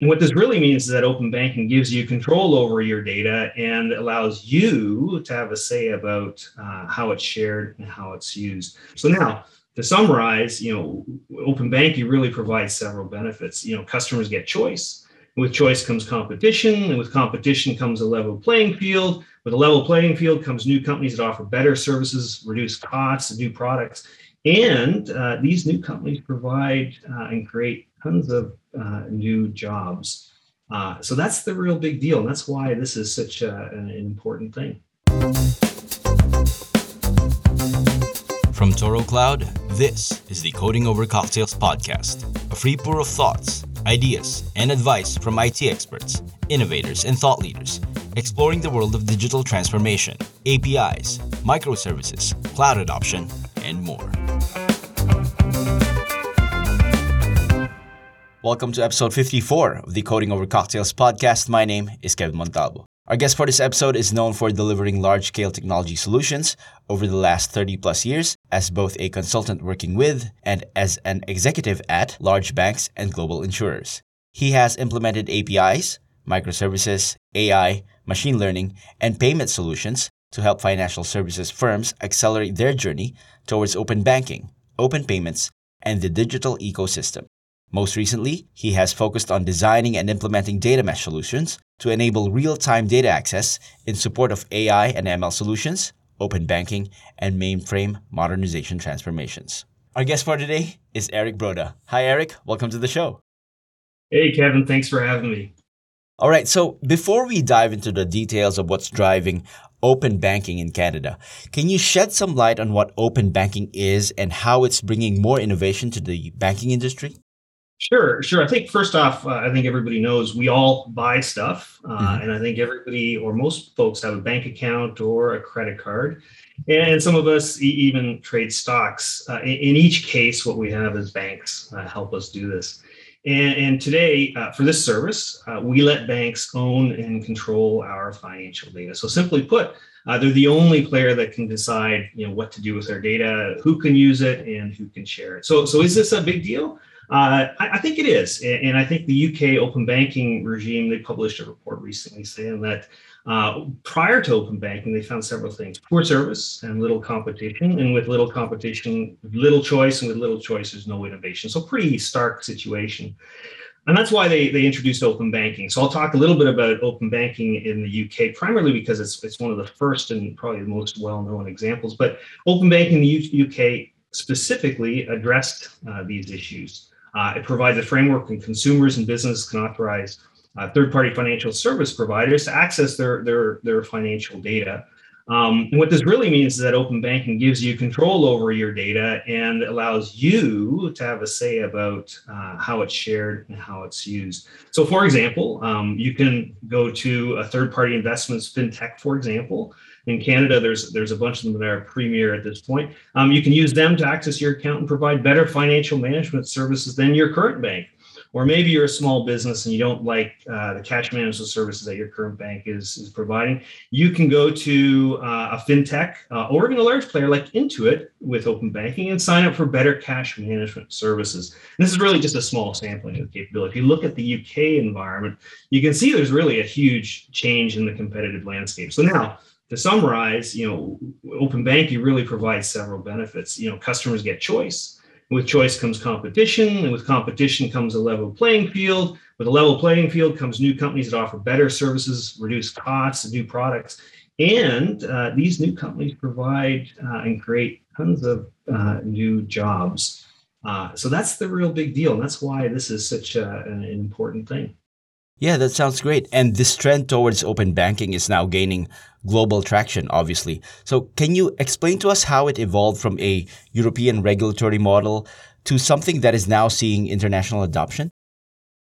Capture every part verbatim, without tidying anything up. And what this really means is that open banking gives you control over your data and allows you to have a say about uh, how it's shared and how it's used. So now, to summarize, you know, open banking really provides several benefits. You know, customers get choice. With choice comes competition, and with competition comes a level playing field. With a level playing field comes new companies that offer better services, reduce costs, new products. And uh, these new companies provide uh, and create tons of uh, new jobs. Uh, so that's the real big deal. And that's why this is such a, an important thing. From Toro Cloud, this is the Coding Over Cocktails podcast, a free pour of thoughts, ideas, and advice from I T experts, innovators, and thought leaders, exploring the world of digital transformation, A P Is, microservices, cloud adoption, and more. Welcome to episode fifty-four of the Coding Over Cocktails podcast. My name is Kevin Montalbo. Our guest for this episode is known for delivering large-scale technology solutions over the last thirty plus years as both a consultant working with and as an executive at large banks and global insurers. He has implemented A P Is, microservices, A I, machine learning, and payment solutions to help financial services firms accelerate their journey towards open banking, open payments, and the digital ecosystem. Most recently, he has focused on designing and implementing data mesh solutions to enable real-time data access in support of A I and M L solutions, open banking, and mainframe modernization transformations. Our guest for today is Eric Broda. Hi, Eric. Welcome to the show. Hey, Kevin. Thanks for having me. All right. So before we dive into the details of what's driving open banking in Canada, can you shed some light on what open banking is and how it's bringing more innovation to the banking industry? Sure, sure. I think first off, uh, I think everybody knows we all buy stuff. Uh, mm-hmm. And I think everybody or most folks have a bank account or a credit card. And some of us e- even trade stocks. Uh, in, in each case, what we have is banks uh, help us do this. And, and today, uh, for this service, uh, we let banks own and control our financial data. So simply put, uh, they're the only player that can decide, you know, what to do with their data, who can use it, and who can share it. So, so is this a big deal? Uh, I, I think it is. And, and I think the U K open banking regime, they published a report recently saying that uh, prior to open banking, they found several things: poor service and little competition. And with little competition, little choice, and with little choice, there's no innovation. So pretty stark situation. And that's why they, they introduced open banking. So I'll talk a little bit about open banking in the U K, primarily because it's it's one of the first and probably the most well-known examples. But open banking in the U K specifically addressed uh, these issues. Uh, it provides a framework when consumers and business can authorize uh, third-party financial service providers to access their, their, their financial data. Um, and what this really means is that open banking gives you control over your data and allows you to have a say about uh, how it's shared and how it's used. So, for example, um, you can go to a third-party investments fintech, for example. In Canada, there's there's a bunch of them that are premier at this point. Um, you can use them to access your account and provide better financial management services than your current bank. Or maybe you're a small business and you don't like uh, the cash management services that your current bank is, is providing. You can go to uh, a fintech uh, or even a large player like Intuit with open banking and sign up for better cash management services. And this is really just a small sampling of the capability. If you look at the U K environment, you can see there's really a huge change in the competitive landscape. So now, to summarize, you know, open banking really provides several benefits. You know, customers get choice. With choice comes competition, and with competition comes a level playing field. With a level playing field comes new companies that offer better services, reduce costs, new products. And uh, these new companies provide uh, and create tons of uh, new jobs. Uh, so that's the real big deal. And that's why this is such a, an important thing. Yeah, that sounds great. And this trend towards open banking is now gaining global traction, obviously. So can you explain to us how it evolved from a European regulatory model to something that is now seeing international adoption?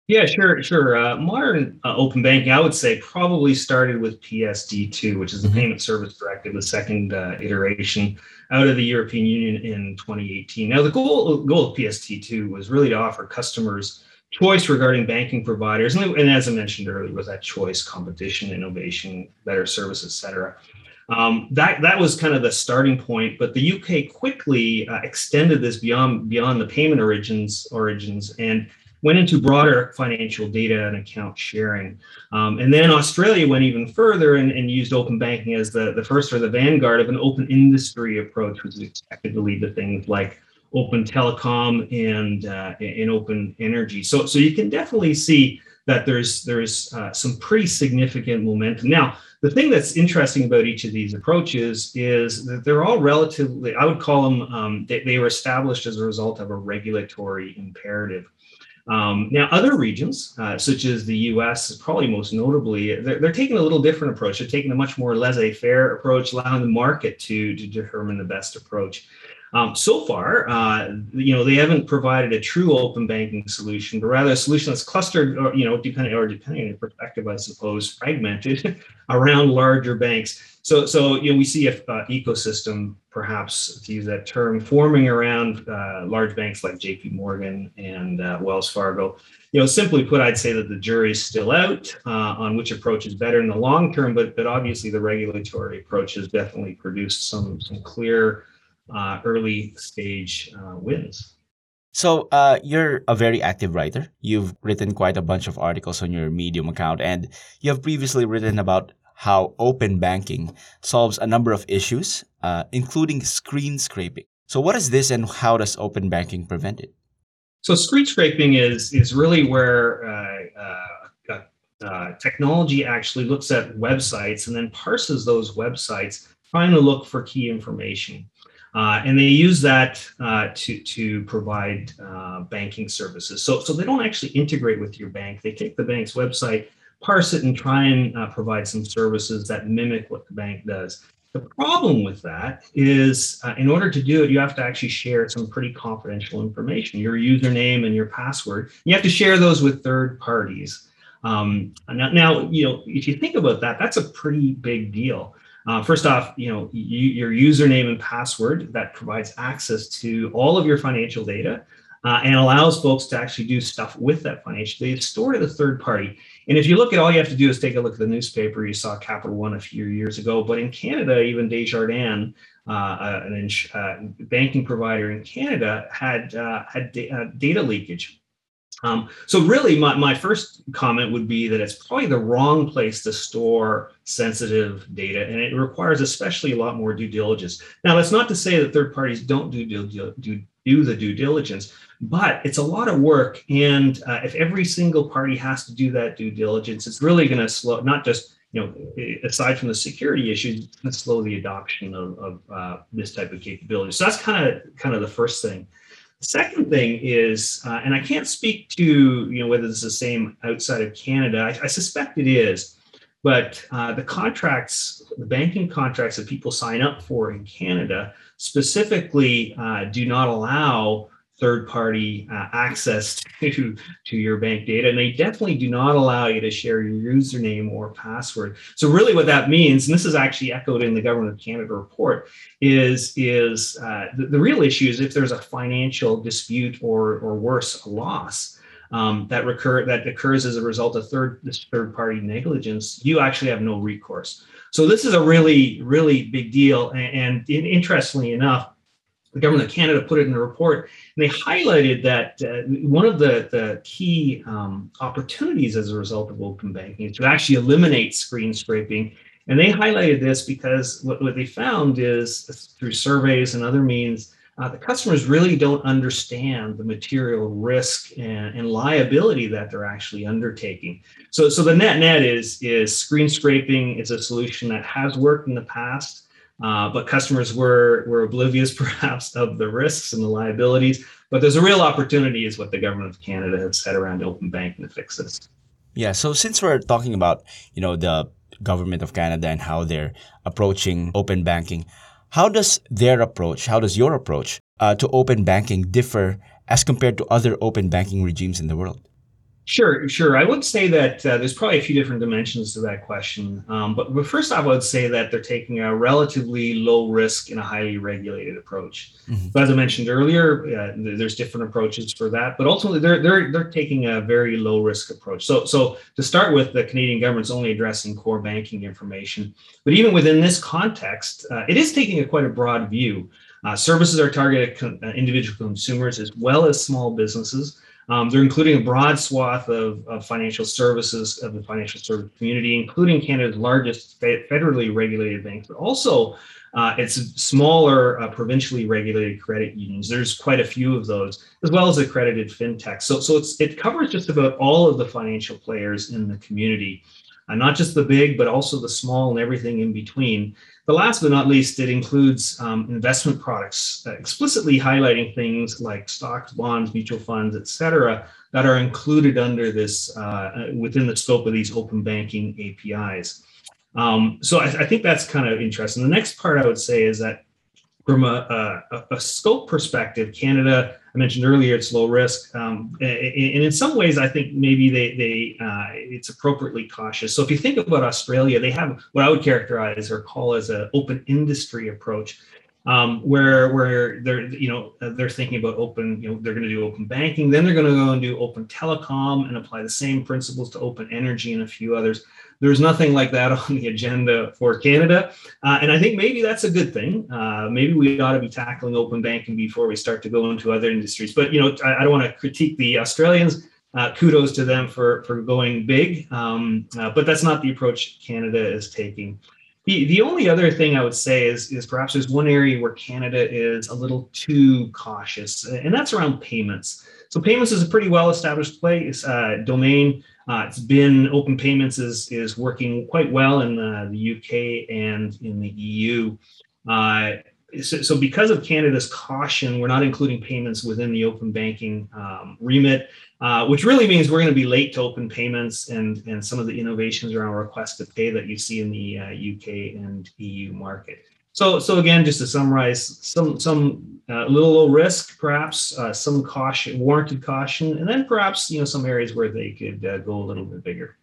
Yeah, sure, sure. Uh, modern uh, open banking, I would say, probably started with P S D two, which is the mm-hmm. Payment Service Directive, the second uh, iteration out of the European Union in twenty eighteen. Now, the goal, goal of P S D two was really to offer customers choice regarding banking providers, and as I mentioned earlier, was that choice, competition, innovation, better services, et cetera. Um, that that was kind of the starting point, but the U K quickly uh, extended this beyond beyond the payment origins origins and went into broader financial data and account sharing. Um, and then Australia went even further and, and used open banking as the, the first or the vanguard of an open industry approach, which is expected to lead to things like open telecom and, uh, and open energy. So, so you can definitely see that there's, there's uh, some pretty significant momentum. Now, the thing that's interesting about each of these approaches is that they're all relatively, I would call them, um, they, they were established as a result of a regulatory imperative. Um, now, other regions, uh, such as the U S, probably most notably, they're, they're taking a little different approach. They're taking a much more laissez-faire approach, allowing the market to, to determine the best approach. Um, so far, uh, you know, they haven't provided a true open banking solution, but rather a solution that's clustered, or, you know, depending or depending on your perspective, I suppose, fragmented around larger banks. So, so you know, we see an uh, ecosystem, perhaps to use that term, forming around uh, large banks like J P Morgan and uh, Wells Fargo. You know, simply put, I'd say that the jury is still out uh, on which approach is better in the long term, but but obviously the regulatory approach has definitely produced some some clear. Uh, early stage uh, wins. So uh, you're a very active writer. You've written quite a bunch of articles on your Medium account, and you have previously written about how open banking solves a number of issues, uh, including screen scraping. So what is this, and how does open banking prevent it? So screen scraping is is really where uh, uh, uh, technology actually looks at websites and then parses those websites, trying to look for key information. Uh, and they use that uh, to, to provide uh, banking services. So, so they don't actually integrate with your bank. They take the bank's website, parse it, and try and uh, provide some services that mimic what the bank does. The problem with that is uh, in order to do it, you have to actually share some pretty confidential information, your username and your password. You have to share those with third parties. Um, now, now, you know, if you think about that, that's a pretty big deal. Uh, first off, you know, you, your username and password that provides access to all of your financial data uh, and allows folks to actually do stuff with that financial data, stored at a third party. And if you look at all you have to do is take a look at the newspaper. You saw Capital One a few years ago, but in Canada, even Desjardins, uh, an ins- uh, banking provider in Canada, had uh, had da- uh, data leakage. Um, so really, my, my first comment would be that it's probably the wrong place to store sensitive data, and it requires especially a lot more due diligence. Now, that's not to say that third parties don't do, do, do, do the due diligence, but it's a lot of work, and uh, if every single party has to do that due diligence, it's really going to slow, not just, you know, aside from the security issues, it's going to slow the adoption of, of uh, this type of capability. So that's kind of kind of the first thing. Second thing is, uh, and I can't speak to, you know, whether it's the same outside of Canada. I, I suspect it is, but uh, the contracts, the banking contracts that people sign up for in Canada specifically uh, do not allow third-party uh, access to, to your bank data, and they definitely do not allow you to share your username or password. So really what that means, and this is actually echoed in the Government of Canada report, is, is uh, the, the real issue is if there's a financial dispute or, or worse, a loss um, that, recur, that occurs as a result of third, this third-party negligence, you actually have no recourse. So this is a really, really big deal, and, and in, interestingly enough, the Government of Canada put it in a report, and they highlighted that uh, one of the, the key um, opportunities as a result of open banking is to actually eliminate screen scraping. And they highlighted this because what, what they found is through surveys and other means, uh, the customers really don't understand the material risk and, and liability that they're actually undertaking. So, so the net net is, is screen scraping is a solution that has worked in the past. Uh, but customers were, were oblivious, perhaps, of the risks and the liabilities. But there's a real opportunity, is what the Government of Canada has said around open banking to fix this. Yeah. So since we're talking about, you know, the Government of Canada and how they're approaching open banking, how does their approach, how does your approach uh, to open banking differ as compared to other open banking regimes in the world? Sure, sure. I would say that uh, there's probably a few different dimensions to that question. Um, but, but first off, I would say that they're taking a relatively low risk and a highly regulated approach. Mm-hmm. So as I mentioned earlier, uh, there's different approaches for that. But ultimately, they're they're they're taking a very low risk approach. So so to start with, the Canadian government's only addressing core banking information. But even within this context, uh, it is taking a quite a broad view. Uh, services are targeted at con- individual consumers as well as small businesses. Um, they're including a broad swath of, of financial services, of the financial service community, including Canada's largest federally regulated banks, but also uh, its smaller uh, provincially regulated credit unions. There's quite a few of those, as well as accredited fintechs. So, so it's, it covers just about all of the financial players in the community. Uh, not just the big, but also the small and everything in between. But last but not least, it includes um, investment products, uh, explicitly highlighting things like stocks, bonds, mutual funds, et cetera, that are included under this, uh, within the scope of these open banking A P Is. Um, so I, I think that's kind of interesting. The next part I would say is that from a, a, a scope perspective, Canada, I mentioned earlier, it's low risk. Um, and in some ways, I think maybe they, they uh, it's appropriately cautious. So if you think about Australia, they have what I would characterize or call as an open industry approach, um, where where they're, you know, they're thinking about open, you know, they're going to do open banking, then they're going to go and do open telecom and apply the same principles to open energy and a few others. There's nothing like that on the agenda for Canada. Uh, and I think maybe that's a good thing. Uh, maybe we ought to be tackling open banking before we start to go into other industries. But, you know, I, I don't want to critique the Australians. Uh, kudos to them for, for going big. Um, uh, but that's not the approach Canada is taking. The, the only other thing I would say is, is perhaps there's one area where Canada is a little too cautious, and that's around payments. So payments is a pretty well-established place, uh, domain. Uh, it's been open payments is is working quite well in the, the U K and in the E U. Uh, so, so because of Canada's caution, we're not including payments within the open banking um, remit, uh, which really means we're going to be late to open payments and, and some of the innovations around request to pay that you see in the uh, U K and E U market. So, so again, just to summarize, some some uh, little low risk, perhaps uh, some caution, warranted caution, and then perhaps, you know, some areas where they could uh, go a little bit bigger.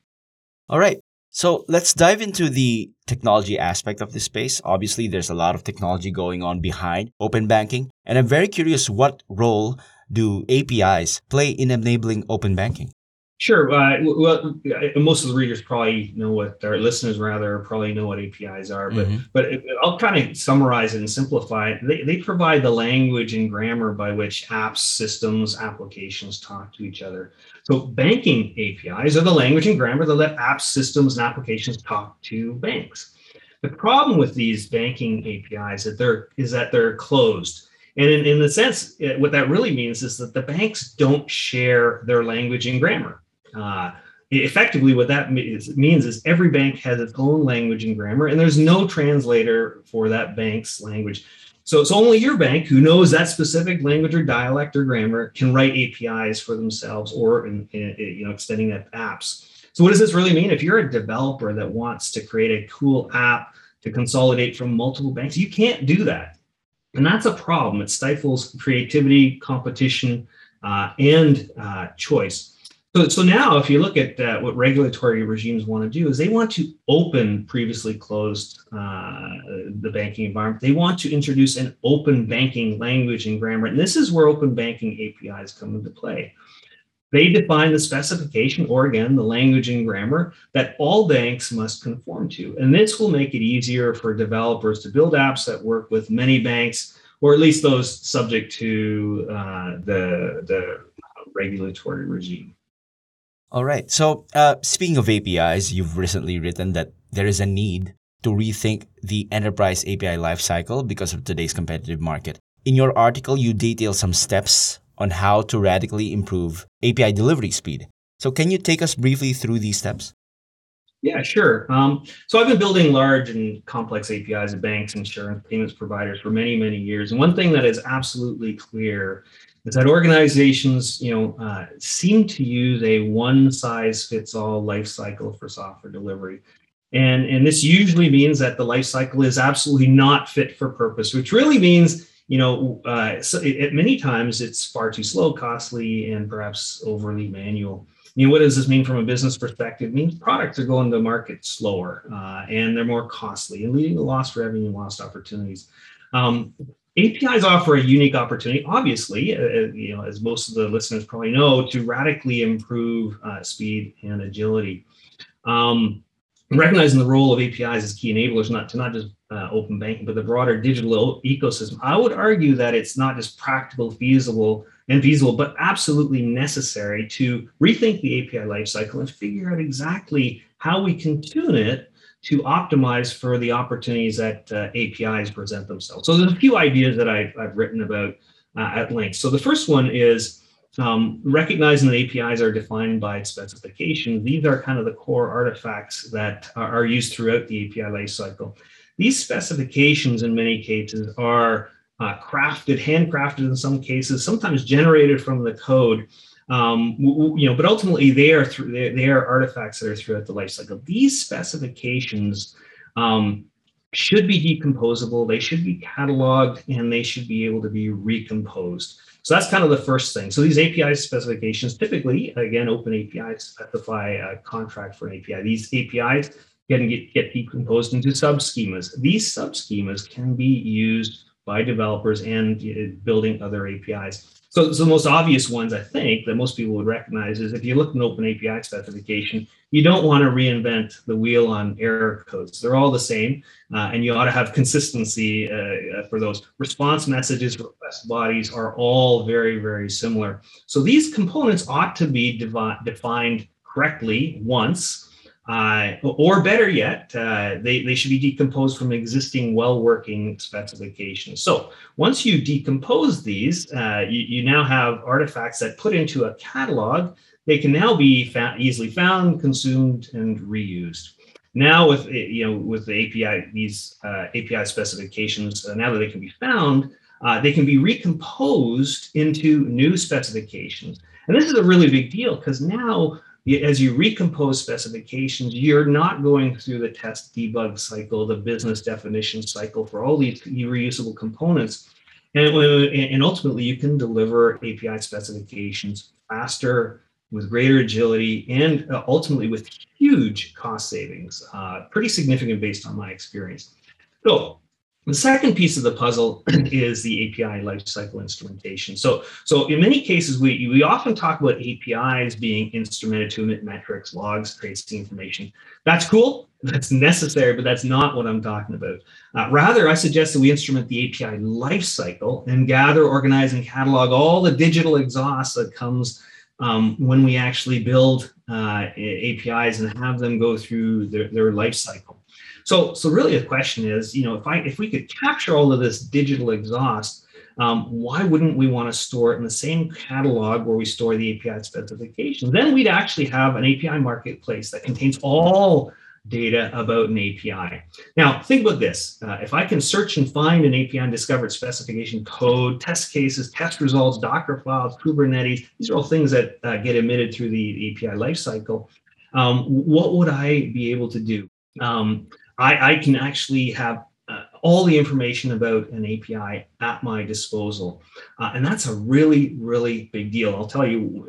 All right, so let's dive into the technology aspect of this space. Obviously, there's a lot of technology going on behind open banking, and I'm very curious, what role do A P Is play in enabling open banking? Sure. Uh, well, most of the readers probably know what, or listeners rather, probably know what A P Is are, but mm-hmm. but I'll kind of summarize it and simplify it. They, they provide the language and grammar by which apps, systems, applications talk to each other. So banking A P Is are the language and grammar that let apps, systems, and applications talk to banks. The problem with these banking A P Is that they're, is that they're closed. And in, in the sense, what that really means is that the banks don't share their language and grammar. Uh, effectively, what that means, means is every bank has its own language and grammar, and there's no translator for that bank's language. So it's only your bank, who knows that specific language or dialect or grammar, can write A P Is for themselves or, in, in, you know, extending that to apps. So what does this really mean? If you're a developer that wants to create a cool app to consolidate from multiple banks, you can't do that. And that's a problem. It stifles creativity, competition, uh, and uh, choice. So, so now if you look at uh, what regulatory regimes want to do is they want to open previously closed uh, the banking environment. They want to introduce an open banking language and grammar. And this is where open banking A P Is come into play. They define the specification, or again, the language and grammar that all banks must conform to. And this will make it easier for developers to build apps that work with many banks, or at least those subject to uh, the, the regulatory regime. All right. So uh, speaking of A P Is, you've recently written that there is a need to rethink the enterprise A P I lifecycle because of today's competitive market. In your article, you detail some steps on how to radically improve A P I delivery speed. So can you take us briefly through these steps? Yeah, sure. Um, so I've been building large and complex A P Is of banks, insurance, payments providers for many, many years. And one thing that is absolutely clear is that organizations, you know, uh, seem to use a one-size-fits-all life cycle for software delivery. And, and this usually means that the life cycle is absolutely not fit for purpose, which really means, you know, uh, so it, it, many times it's far too slow, costly, and perhaps overly manual. You know, what does this mean from a business perspective? It means products are going to market slower, uh, and they're more costly, and leading to lost revenue and lost opportunities. Um, A P Is offer a unique opportunity, obviously, uh, you know, as most of the listeners probably know, to radically improve uh, speed and agility. Um, recognizing the role of A P Is as key enablers, not to not just uh, open banking, but the broader digital ecosystem, I would argue that it's not just practical, feasible, and feasible, but absolutely necessary to rethink the A P I lifecycle and figure out exactly how we can tune it to optimize for the opportunities that uh, A P Is present themselves. So there's a few ideas that I've, I've written about uh, at length. So the first one is um, recognizing that A P Is are defined by specification. These are kind of the core artifacts that are, are used throughout the A P I lifecycle. These specifications in many cases are uh, crafted, handcrafted in some cases, sometimes generated from the code. Um, you know, but ultimately they are th they are artifacts that are throughout the life cycle. These specifications um, should be decomposable, they should be cataloged, and they should be able to be recomposed. So that's kind of the first thing. So these A P I specifications, typically, again, open A P Is specify a contract for an A P I. These A P Is can get, get decomposed into sub-schemas. These sub-schemas can be used by developers and uh, building other A P Is. So, so the most obvious ones, I think, that most people would recognize is if you look at an open A P I specification, you don't want to reinvent the wheel on error codes. They're all the same, uh, and you ought to have consistency uh, for those. Response messages, request bodies are all very, very similar. So these components ought to be defined correctly once, uh, or better yet, uh, they, they should be decomposed from existing well-working specifications. So once you decompose these, uh, you, you now have artifacts that put into a catalog. They can now be found, easily found, consumed, and reused. Now with, you know, with the A P I, these uh, A P I specifications, uh, now that they can be found, uh, they can be recomposed into new specifications. And this is a really big deal because now, as you recompose specifications, you're not going through the test debug cycle, the business definition cycle for all these reusable components. And, and ultimately, you can deliver A P I specifications faster, with greater agility, and ultimately with huge cost savings, uh, pretty significant based on my experience. So the second piece of the puzzle is the A P I lifecycle instrumentation. So, so in many cases, we, we often talk about A P Is being instrumented to emit metrics, logs, tracing information. That's cool. That's necessary, but that's not what I'm talking about. Uh, rather, I suggest that we instrument the A P I lifecycle and gather, organize, and catalog all the digital exhaust that comes um, when we actually build uh, A P Is and have them go through their, their lifecycle. So, so really the question is, you know, if I if we could capture all of this digital exhaust, um, why wouldn't we want to store it in the same catalog where we store the A P I specifications? Then we'd actually have an A P I marketplace that contains all data about an A P I. Now, think about this. Uh, if I can search and find an A P I and discover its specification, code, test cases, test results, Docker files, Kubernetes, these are all things that uh, get emitted through the A P I lifecycle. Um, what would I be able to do? Um, I, I can actually have uh, all the information about an A P I at my disposal. Uh, and that's a really, really big deal. I'll tell you,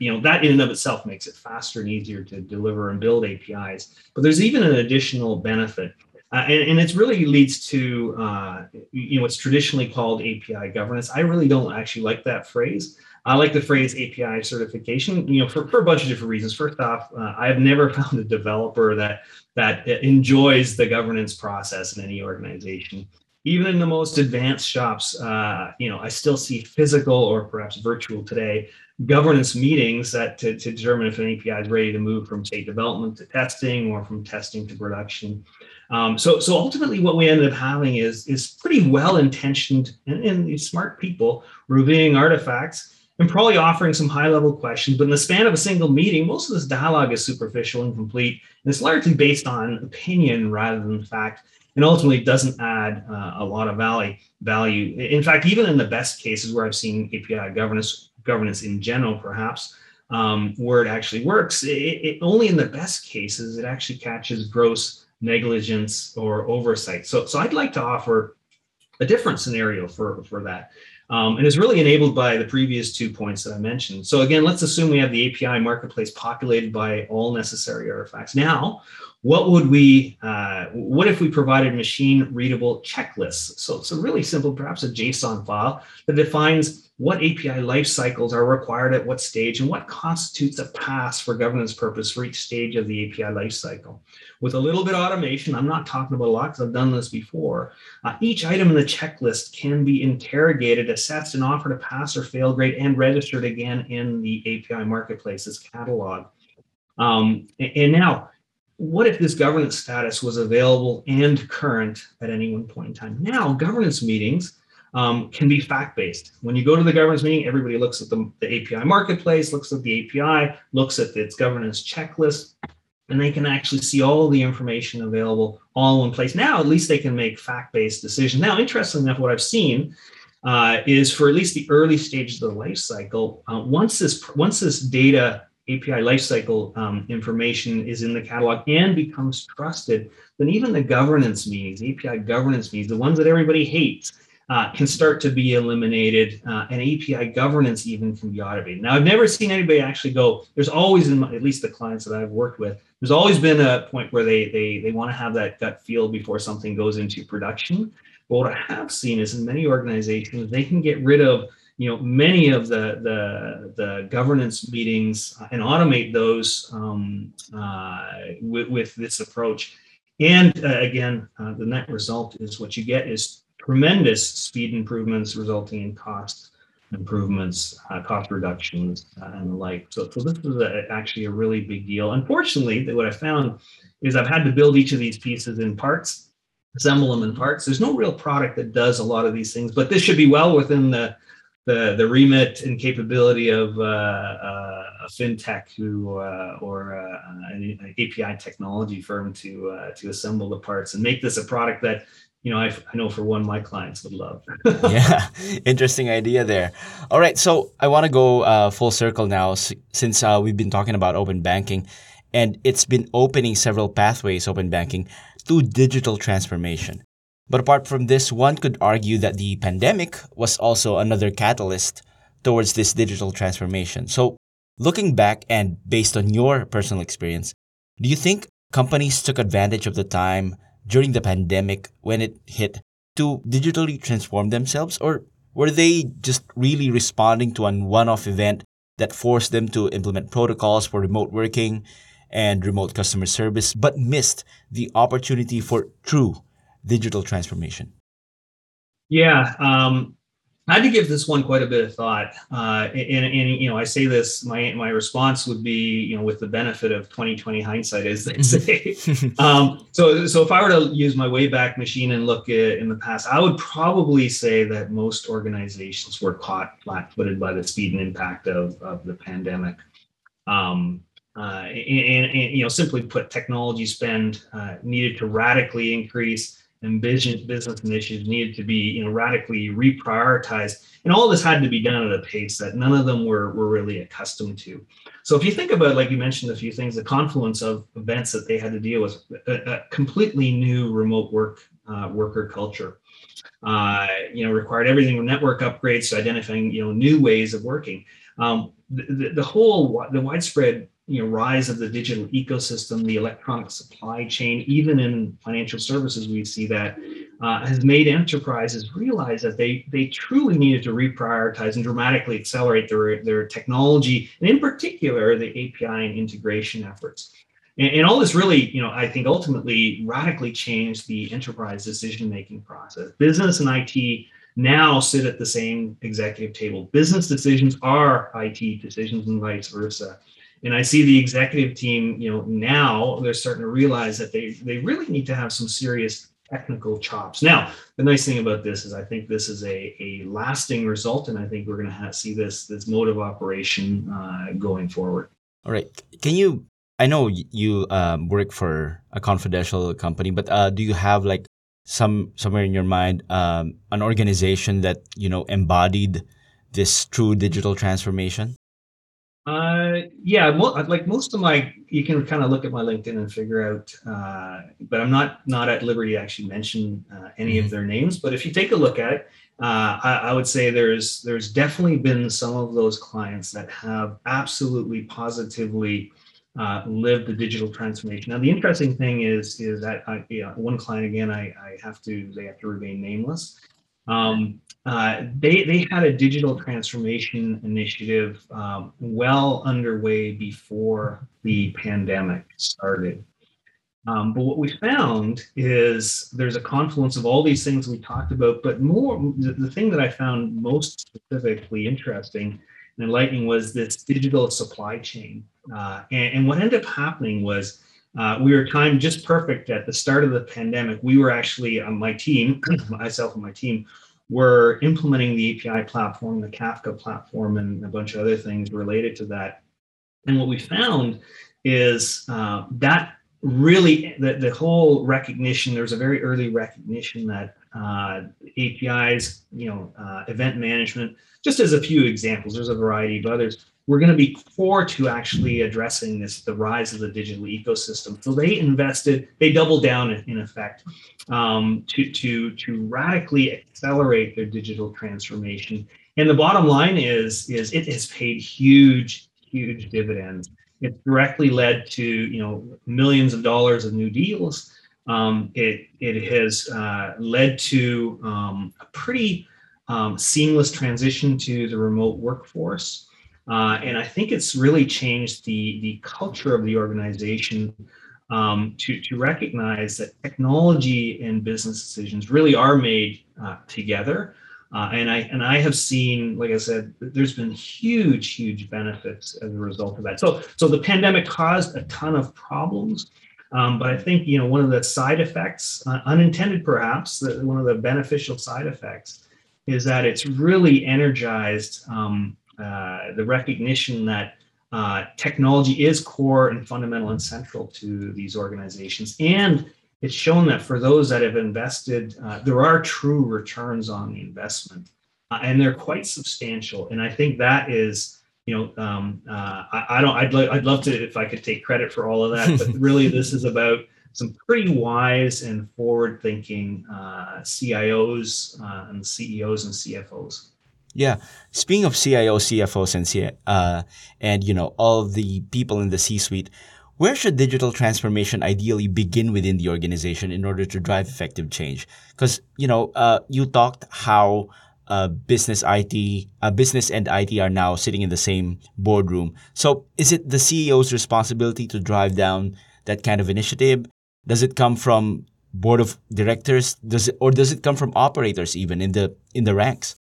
you know, that in and of itself makes it faster and easier to deliver and build A P Is. But there's even an additional benefit. Uh, and, and it really leads to, uh, you know, what's traditionally called A P I governance. I really don't actually like that phrase. I like the phrase A P I certification, you know, for, for a bunch of different reasons. First off, uh, I have never found a developer that that enjoys the governance process in any organization. Even in the most advanced shops, uh, you know, I still see physical or perhaps virtual today governance meetings that to, to determine if an A P I is ready to move from, say, development to testing or from testing to production. Um, so, so ultimately what we ended up having is, is pretty well-intentioned and, and smart people reviewing artifacts and probably offering some high-level questions, but in the span of a single meeting, most of this dialogue is superficial and complete, and it's largely based on opinion rather than fact, and ultimately doesn't add uh, a lot of value. In fact, even in the best cases where I've seen A P I governance, governance in general, perhaps, um, where it actually works, it, it, only in the best cases, it actually catches gross negligence or oversight. So, so I'd like to offer a different scenario for, for that. Um, and it's really enabled by the previous two points that I mentioned. So again, let's assume we have the A P I marketplace populated by all necessary artifacts. Now, what would we, uh, what if we provided machine readable checklists? So it's a really simple, perhaps a JSON file that defines what A P I life cycles are required at what stage and what constitutes a pass for governance purpose for each stage of the A P I life cycle. With a little bit of automation, I'm not talking about a lot because I've done this before. Uh, each item in the checklist can be interrogated, assessed, and offered a pass or fail grade and registered again in the A P I marketplace's catalog. Um, and now, what if this governance status was available and current at any one point in time? Now, governance meetings um, can be fact-based. When you go to the governance meeting, everybody looks at the, the A P I marketplace, looks at the A P I, looks at its governance checklist, and they can actually see all the information available all in one place. Now, at least they can make fact-based decisions. Now, interestingly enough, what I've seen uh, is for at least the early stages of the life cycle, uh, once this once this data A P I lifecycle um, information is in the catalog and becomes trusted, then even the governance meetings, the A P I governance meetings, the ones that everybody hates, uh, can start to be eliminated, uh, and A P I governance even can be automated. Now, I've never seen anybody actually go, there's always, in my, at least the clients that I've worked with, there's always been a point where they, they, they want to have that gut feel before something goes into production. But what I have seen is in many organizations, they can get rid of you know, many of the, the, the governance meetings and automate those um, uh, with, with this approach. And uh, again, uh, the net result is what you get is tremendous speed improvements resulting in cost improvements, uh, cost reductions, uh, and the like. So, so this is a, actually a really big deal. Unfortunately, what I found is I've had to build each of these pieces in parts, assemble them in parts. There's no real product that does a lot of these things, but this should be well within the The, the remit and capability of uh, uh, a fintech who uh, or uh, an A P I technology firm to uh, to assemble the parts and make this a product that you know I, I know for one my clients would love. Yeah, interesting idea there. All right, so I want to go uh, full circle now since uh, we've been talking about open banking, and it's been opening several pathways, open banking, to digital transformation. But apart from this, one could argue that the pandemic was also another catalyst towards this digital transformation. So looking back and based on your personal experience, do you think companies took advantage of the time during the pandemic when it hit to digitally transform themselves? Or were they just really responding to a one-off event that forced them to implement protocols for remote working and remote customer service, but missed the opportunity for true digital transformation? Yeah, um, I had to give this one quite a bit of thought. Uh, and, and, you know, I say this, my my response would be, you know, with the benefit of twenty twenty hindsight, as they say. um, so, so if I were to use my Wayback Machine and look at, in the past, I would probably say that most organizations were caught flat-footed by the speed and impact of, of the pandemic. Um, uh, and, and, and, you know, simply put, technology spend uh, needed to radically increase, and business, business initiatives needed to be you know, radically reprioritized. And all this had to be done at a pace that none of them were, were really accustomed to. So if you think about, like you mentioned, a few things, the confluence of events that they had to deal with, a, a completely new remote work uh, worker culture, uh, you know, required everything from network upgrades to identifying you know, new ways of working. Um, the, the whole, the widespread you know, rise of the digital ecosystem, the electronic supply chain, even in financial services, we see that uh, has made enterprises realize that they they truly needed to reprioritize and dramatically accelerate their, their technology, and in particular, the A P I and integration efforts. And, and all this really, you know, I think ultimately radically changed the enterprise decision-making process. Business and I T now sit at the same executive table. Business decisions are I T decisions and vice versa. And I see the executive team, you know, now they're starting to realize that they, they really need to have some serious technical chops. Now, the nice thing about this is I think this is a, a lasting result, and I think we're going to have, see this, this mode of operation uh, going forward. All right. Can you, I know you um, work for a confidential company, but uh, do you have like some somewhere in your mind um, an organization that, you know, embodied this true digital transformation? Uh, yeah, well, like most of my, you can kind of look at my LinkedIn and figure out, uh, but I'm not not at liberty to actually mention uh, any mm-hmm. of their names. But if you take a look at it, uh, I, I would say there's there's definitely been some of those clients that have absolutely positively uh, live the digital transformation. Now, the interesting thing is, is that I, you know, one client, again, I, I have to, they have to remain nameless. Um, uh, they, they had a digital transformation initiative um, well underway before the pandemic started. Um, but what we found is there's a confluence of all these things we talked about, but more, the, the thing that I found most specifically interesting and enlightening was this digital supply chain. Uh, and, and what ended up happening was uh, we were timed just perfect at the start of the pandemic. We were actually on my team, myself and my team, were implementing the A P I platform, the Kafka platform, and a bunch of other things related to that. And what we found is uh, that really, the, the whole recognition, there was a very early recognition that uh, A P Is, you know, uh, event management, just as a few examples, there's a variety of others, we're going to be core to actually addressing this, the rise of the digital ecosystem. So they invested, they doubled down in effect um, to, to, to radically accelerate their digital transformation. And the bottom line is, is it has paid huge, huge dividends. It directly led to, you know, millions of dollars of new deals. Um, it it has uh, led to um, a pretty um, seamless transition to the remote workforce, uh, and I think it's really changed the the culture of the organization um, to to recognize that technology and business decisions really are made uh, together. Uh, and I and I have seen, like I said, there's been huge, huge benefits as a result of that. So, so the pandemic caused a ton of problems, um, but I think, you know, one of the side effects, uh, unintended perhaps, that one of the beneficial side effects is that it's really energized um, uh, the recognition that uh, technology is core and fundamental and central to these organizations, and it's shown that for those that have invested, uh, there are true returns on the investment, uh, and they're quite substantial. And I think that is, you know, um, uh, I, I don't, I'd, lo- I'd love to if I could take credit for all of that, but really this is about some pretty wise and forward-thinking uh, C I Os uh, and C E Os and C F Os. Yeah. Speaking of C I Os, C F Os, and C- uh, and you know, all the people in the C-suite. Where should digital transformation ideally begin within the organization in order to drive effective change? Because, you know, uh, you talked how uh, business I T, uh, business and I T are now sitting in the same boardroom. So is it the C E O's responsibility to drive down that kind of initiative? Does it come from board of directors? Does it, or does it come from operators even in the in the ranks?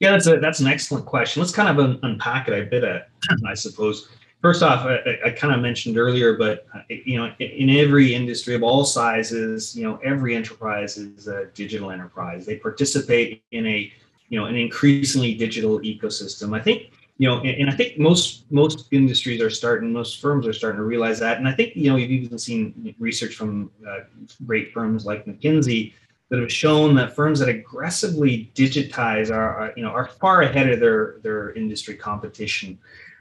Yeah, that's a, that's an excellent question. Let's kind of un- unpack it a bit, uh, I suppose. First off, I, I kind of mentioned earlier, but you know, in every industry of all sizes, you know, every enterprise is a digital enterprise. They participate in a, you know, an increasingly digital ecosystem. I think, you know, and I think most most industries are starting, most firms are starting to realize that. And I think, you know, you've even seen research from uh, great firms like McKinsey that have shown that firms that aggressively digitize are, are you know, are far ahead of their their industry competition.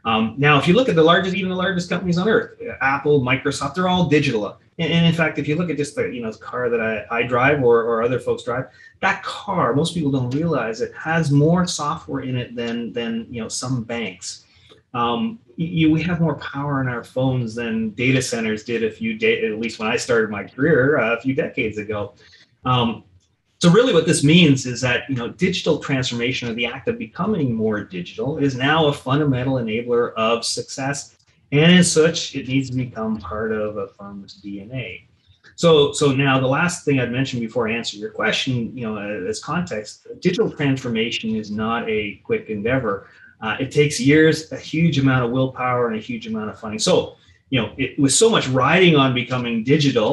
Um, now, if you look at the largest, even the largest companies on earth, Apple, Microsoft, they're all digital. And, and in fact, if you look at just the, you know, the car that I, I drive or, or other folks drive, that car, most people don't realize it has more software in it than, than you know, some banks. Um, you, we have more power in our phones than data centers did a few days, at least when I started my career uh, a few decades ago. Um, So really what this means is that, you know, digital transformation or the act of becoming more digital is now a fundamental enabler of success. And as such, it needs to become part of a firm's D N A. So, so now the last thing I'd mentioned before I answer your question, you know, as context, digital transformation is not a quick endeavor. Uh, it takes years, a huge amount of willpower and a huge amount of funding. So, you know, it, with so much riding on becoming digital,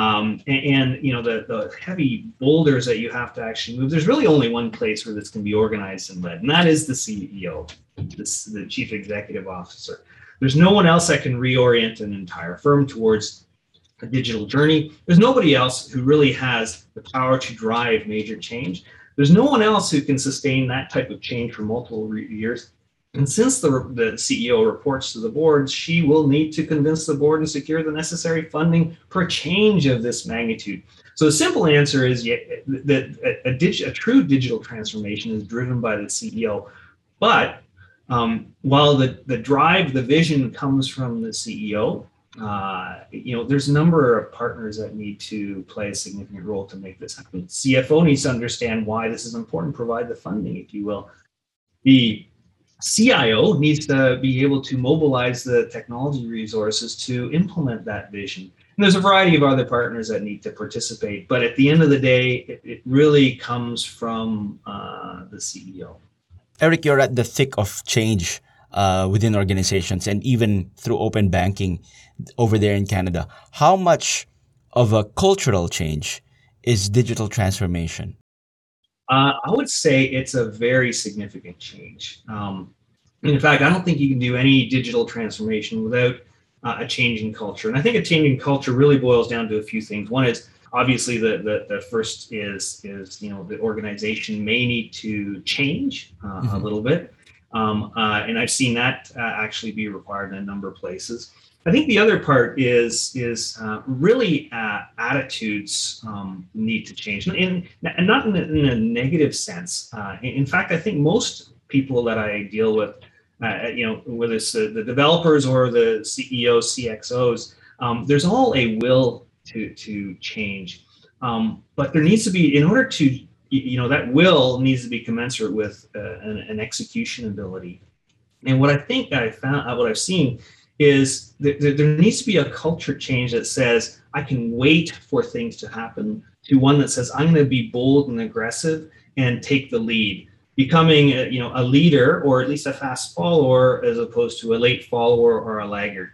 Um, and, and, you know, the, the heavy boulders that you have to actually move, there's really only one place where this can be organized and led, and that is the C E O, this, the chief executive officer. There's no one else that can reorient an entire firm towards a digital journey. There's nobody else who really has the power to drive major change. There's no one else who can sustain that type of change for multiple re- years. And since the, the C E O reports to the board, she will need to convince the board and secure the necessary funding for a change of this magnitude. So the simple answer is yeah, that a, a, dig, a true digital transformation is driven by the C E O. But um, while the, the drive, the vision comes from the C E O, uh, you know, there's a number of partners that need to play a significant role to make this happen. C F O needs to understand why this is important, provide the funding, if you will. The C I O needs to be able to mobilize the technology resources to implement that vision. And there's a variety of other partners that need to participate, but at the end of the day, it, it really comes from uh, the C E O. Eric, you're at the thick of change uh, within organizations and even through open banking over there in Canada. How much of a cultural change is digital transformation? Uh, I would say it's a very significant change. Um, in fact, I don't think you can do any digital transformation without uh, a change in culture. And I think a change in culture really boils down to a few things. One is obviously the the, the first is is you know the organization may need to change uh, mm-hmm. a little bit, um, uh, and I've seen that uh, actually be required in a number of places. I think the other part is is uh, really uh, attitudes um, need to change, and, and not in a, in a negative sense. Uh, in fact, I think most people that I deal with, uh, you know, whether it's the, the developers or the C E Os, C X Os, um, there's all a will to to change, um, but there needs to be, in order to, you know, that will needs to be commensurate with uh, an, an execution ability. And what I think I found, what I've seen, is that there needs to be a culture change that says, I can wait for things to happen, to one that says, I'm going to be bold and aggressive and take the lead. Becoming a, you know, a leader, or at least a fast follower, as opposed to a late follower or a laggard.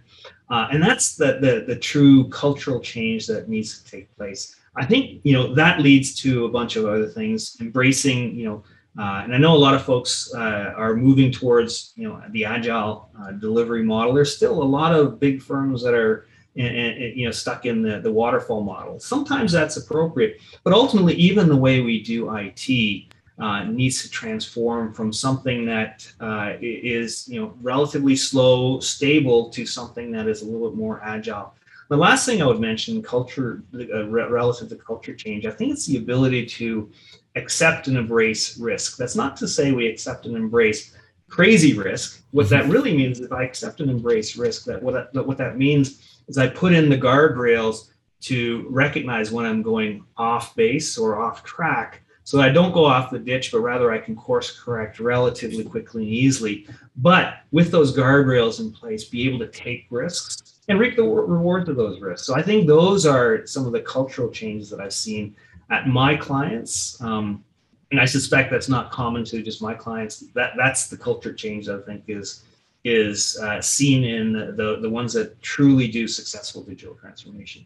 Uh, and that's the, the, the true cultural change that needs to take place. I think, you know, that leads to a bunch of other things, embracing, you know, Uh, and I know a lot of folks uh, are moving towards, you know, the agile uh, delivery model. There's still a lot of big firms that are, in, in, you know, stuck in the, the waterfall model. Sometimes that's appropriate, but ultimately, even the way we do I T uh, needs to transform from something that uh, is, you know, relatively slow, stable, to something that is a little bit more agile. The last thing I would mention, culture uh, re- relative to culture change, I think it's the ability to accept and embrace risk. That's not to say we accept and embrace crazy risk. What that really means is, if I accept and embrace risk, that what, that what that means is I put in the guardrails to recognize when I'm going off base or off track, so that I don't go off the ditch, but rather I can course correct relatively quickly and easily. But with those guardrails in place, be able to take risks and reap the rewards of those risks. So I think those are some of the cultural changes that I've seen at my clients, um, and I suspect that's not common to just my clients. That that's the culture change that I think is is uh, seen in the the ones that truly do successful digital transformation.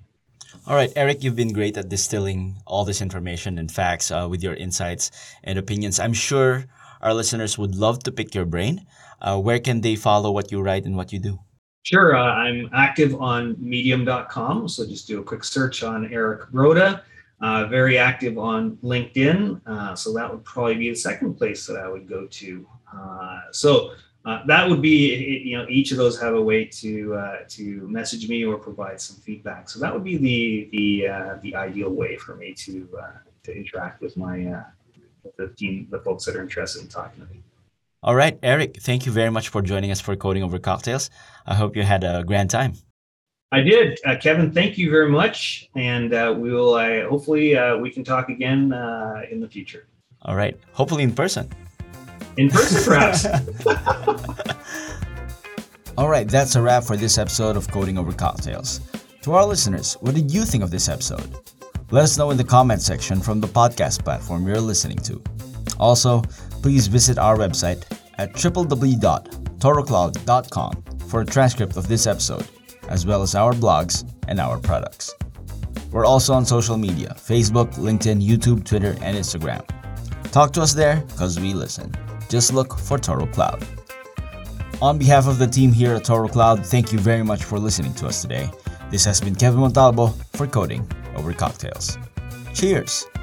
All right, Eric, you've been great at distilling all this information and facts uh, with your insights and opinions. I'm sure our listeners would love to pick your brain. Uh, where can they follow what you write and what you do? Sure, uh, I'm active on medium dot com, so just do a quick search on Eric Broda. Uh, very active on LinkedIn, uh, so that would probably be the second place that I would go to. Uh, so uh, that would be, you know, each of those have a way to uh, to message me or provide some feedback. So that would be the the uh, the ideal way for me to uh, to interact with my uh, with the team, the folks that are interested in talking to me. All right, Eric, thank you very much for joining us for Coding Over Cocktails. I hope you had a grand time. I did. Uh, Kevin, thank you very much. And uh, we will uh, hopefully uh, we can talk again uh, in the future. All right. Hopefully in person. In person, perhaps. All right. That's a wrap for this episode of Coding Over Cocktails. To our listeners, what did you think of this episode? Let us know in the comment section from the podcast platform you're listening to. Also, please visit our website at w w w dot toro cloud dot com for a transcript of this episode, as well as our blogs and our products. We're also on social media, Facebook, LinkedIn, YouTube, Twitter, and Instagram. Talk to us there, because we listen. Just look for Toro Cloud. On behalf of the team here at Toro Cloud, thank you very much for listening to us today. This has been Kevin Montalbo for Coding Over Cocktails. Cheers!